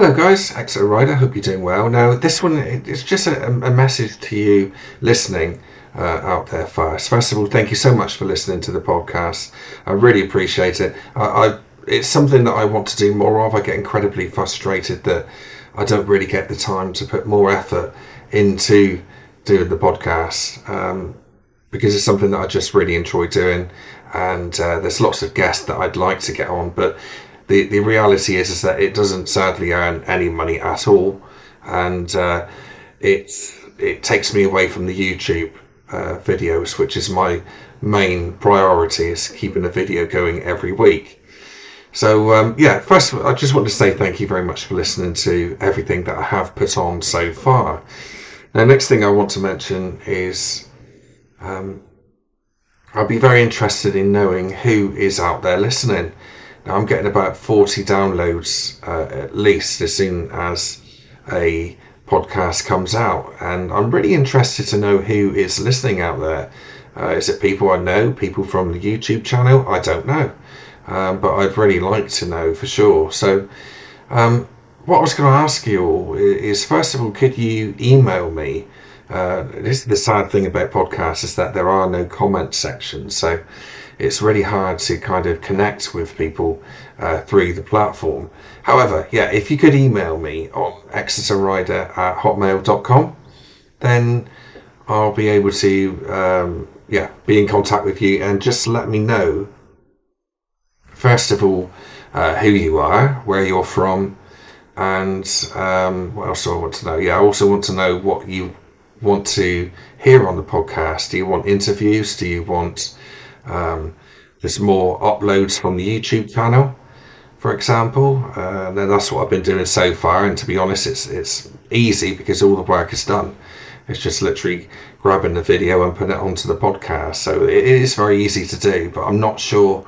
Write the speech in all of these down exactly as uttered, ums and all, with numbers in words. Hello guys, Exeter Rider, hope you're doing well. Now this one is just a, a message to you listening uh, out there first. First of all, thank you so much for listening to the podcast. I really appreciate it. I, I, it's something that I want to do more of. I get incredibly frustrated that I don't really get the time to put more effort into doing the podcast um, because it's something that I just really enjoy doing, and uh, there's lots of guests that I'd like to get on, but The the reality is, is that it doesn't sadly earn any money at all, and uh, it's it takes me away from the YouTube uh, videos, which is my main priority, is keeping a video going every week. So um, yeah, first of all, I just want to say thank you very much for listening to everything that I have put on so far. Now, next thing I want to mention is um, I'd be very interested in knowing who is out there listening. I'm getting about forty downloads uh, at least as soon as a podcast comes out, and I'm really interested to know who is listening out there. Uh, is it people I know, people from the YouTube channel? I don't know, um, but I'd really like to know for sure. So um, what I was going to ask you all is, first of all, could you email me? Uh, this is the sad thing about podcasts, is that there are no comment sections, so it's really hard to kind of connect with people uh, through the platform. However, yeah, if you could email me on exeter rider at hotmail dot com, then I'll be able to um, yeah be in contact with you, and just let me know, first of all, uh, who you are, where you're from, and um, what else do I want to know? Yeah, I also want to know what you want to hear on the podcast. Do you want interviews? Do you want um, there's more uploads from the YouTube channel, for example? Uh, and then that's what I've been doing so far, and to be honest, it's it's easy because all the work is done. It's just literally grabbing the video and putting it onto the podcast, so it is very easy to do. But I'm not sure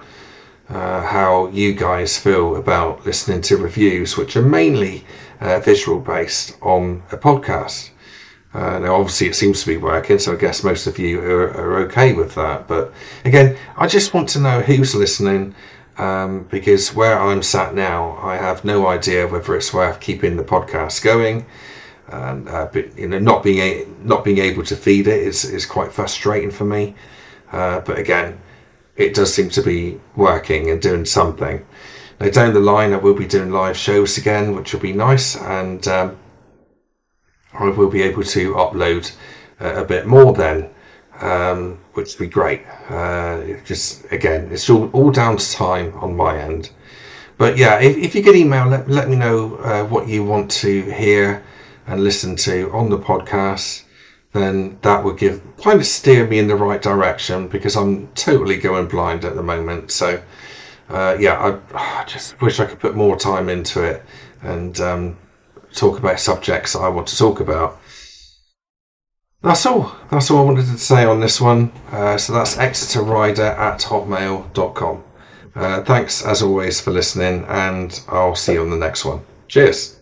uh, how you guys feel about listening to reviews, which are mainly uh, visual based on a podcast. Uh, now obviously it seems to be working, so I guess most of you are, are okay with that, but again, I just want to know who's listening, um, because where I'm sat now, I have no idea whether it's worth keeping the podcast going, and uh, but, you know, not being a, not being able to feed it is, is quite frustrating for me, uh, but again, it does seem to be working and doing something. Now down the line I will be doing live shows again, which will be nice, and um, I will be able to upload uh, a bit more then, um, which would be great. Uh, just again, it's all, all down to time on my end. But yeah, if, if you could email, let, let me know uh, what you want to hear and listen to on the podcast, then that would give kind of steer me in the right direction, because I'm totally going blind at the moment. So uh, yeah, I, I just wish I could put more time into it, and um, talk about subjects that I want to talk about. That's all. That's all I wanted to say on this one. Uh, so that's exeter rider at hotmail dot com. Uh, thanks as always for listening, and I'll see you on the next one. Cheers.